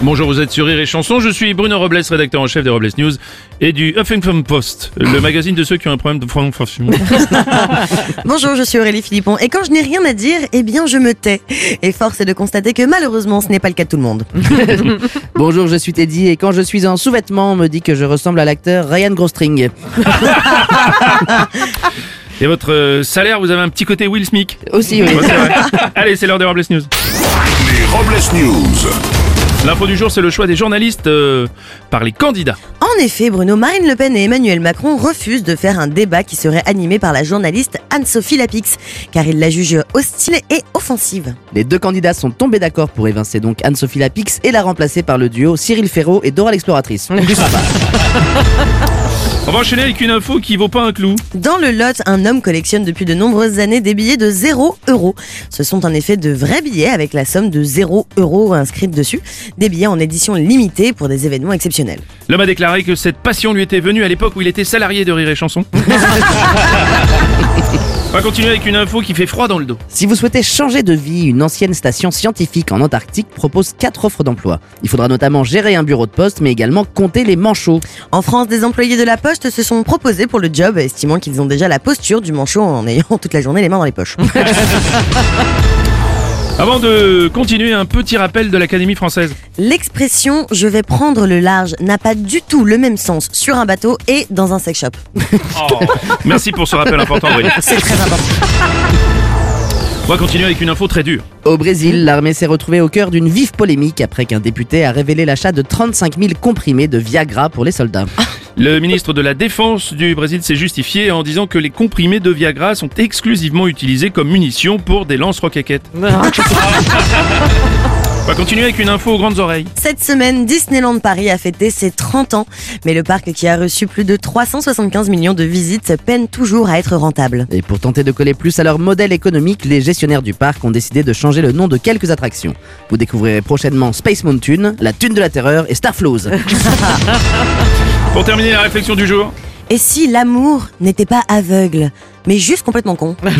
Bonjour, vous êtes sur Rire et Chanson, je suis Bruno Robles, rédacteur en chef des Robles News et du Huffington Post, le magazine de ceux qui ont un problème de prononciation. Bonjour, je suis Aurélie Philippon et quand je n'ai rien à dire, eh bien je me tais. Et force est de constater que malheureusement ce n'est pas le cas de tout le monde. Bonjour, je suis Teddy et quand je suis en sous-vêtements, on me dit que je ressemble à l'acteur Ryan Gosling. Et votre salaire, vous avez un petit côté Will Smith. Aussi, oui. Allez, c'est l'heure des Robles News. Les Robles News. L'info du jour, c'est le choix des journalistes par les candidats. En effet, Bruno, Marine Le Pen et Emmanuel Macron refusent de faire un débat qui serait animé par la journaliste Anne-Sophie Lapix, car ils la jugent hostile et offensive. Les deux candidats sont tombés d'accord pour évincer donc Anne-Sophie Lapix et la remplacer par le duo Cyril Ferraud et Dora l'exploratrice. Du sympa. On va enchaîner avec une info qui vaut pas un clou. Dans le Lot, un homme collectionne depuis de nombreuses années des billets de 0 €. Ce sont en effet de vrais billets avec la somme de 0 € inscrite dessus. Des billets en édition limitée pour des événements exceptionnels. L'homme a déclaré que cette passion lui était venue à l'époque où il était salarié de Rire et Chanson. On va continuer avec une info qui fait froid dans le dos. Si vous souhaitez changer de vie, une ancienne station scientifique en Antarctique propose 4 offres d'emploi. Il faudra notamment gérer un bureau de poste, mais également compter les manchots. En France, des employés de la Poste se sont proposés pour le job, estimant qu'ils ont déjà la posture du manchot en ayant toute la journée les mains dans les poches. Avant de continuer, un petit rappel de l'Académie française. L'expression « je vais prendre le large » n'a pas du tout le même sens sur un bateau et dans un sex shop. Oh, merci pour ce rappel important, oui. C'est très important. On va continuer avec une info très dure. Au Brésil, l'armée s'est retrouvée au cœur d'une vive polémique après qu'un député a révélé l'achat de 35 000 comprimés de Viagra pour les soldats. Le ministre de la Défense du Brésil s'est justifié en disant que les comprimés de Viagra sont exclusivement utilisés comme munitions pour des lance-roquettes. On va continuer avec une info aux grandes oreilles. Cette semaine, Disneyland Paris a fêté ses 30 ans. Mais le parc qui a reçu plus de 375 millions de visites peine toujours à être rentable. Et pour tenter de coller plus à leur modèle économique, les gestionnaires du parc ont décidé de changer le nom de quelques attractions. Vous découvrirez prochainement Space Mountain, la Thune de la Terreur et Star Flows. Pour terminer la réflexion du jour. Et si l'amour n'était pas aveugle, mais juste complètement con. C'est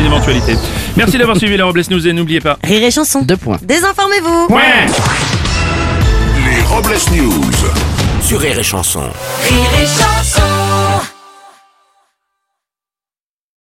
une éventualité. Merci d'avoir suivi les Robles News et n'oubliez pas... Rire et Chanson. 2 points. Désinformez-vous. Ouais. Les Robles News sur Rire et Chanson. Rire et Chanson.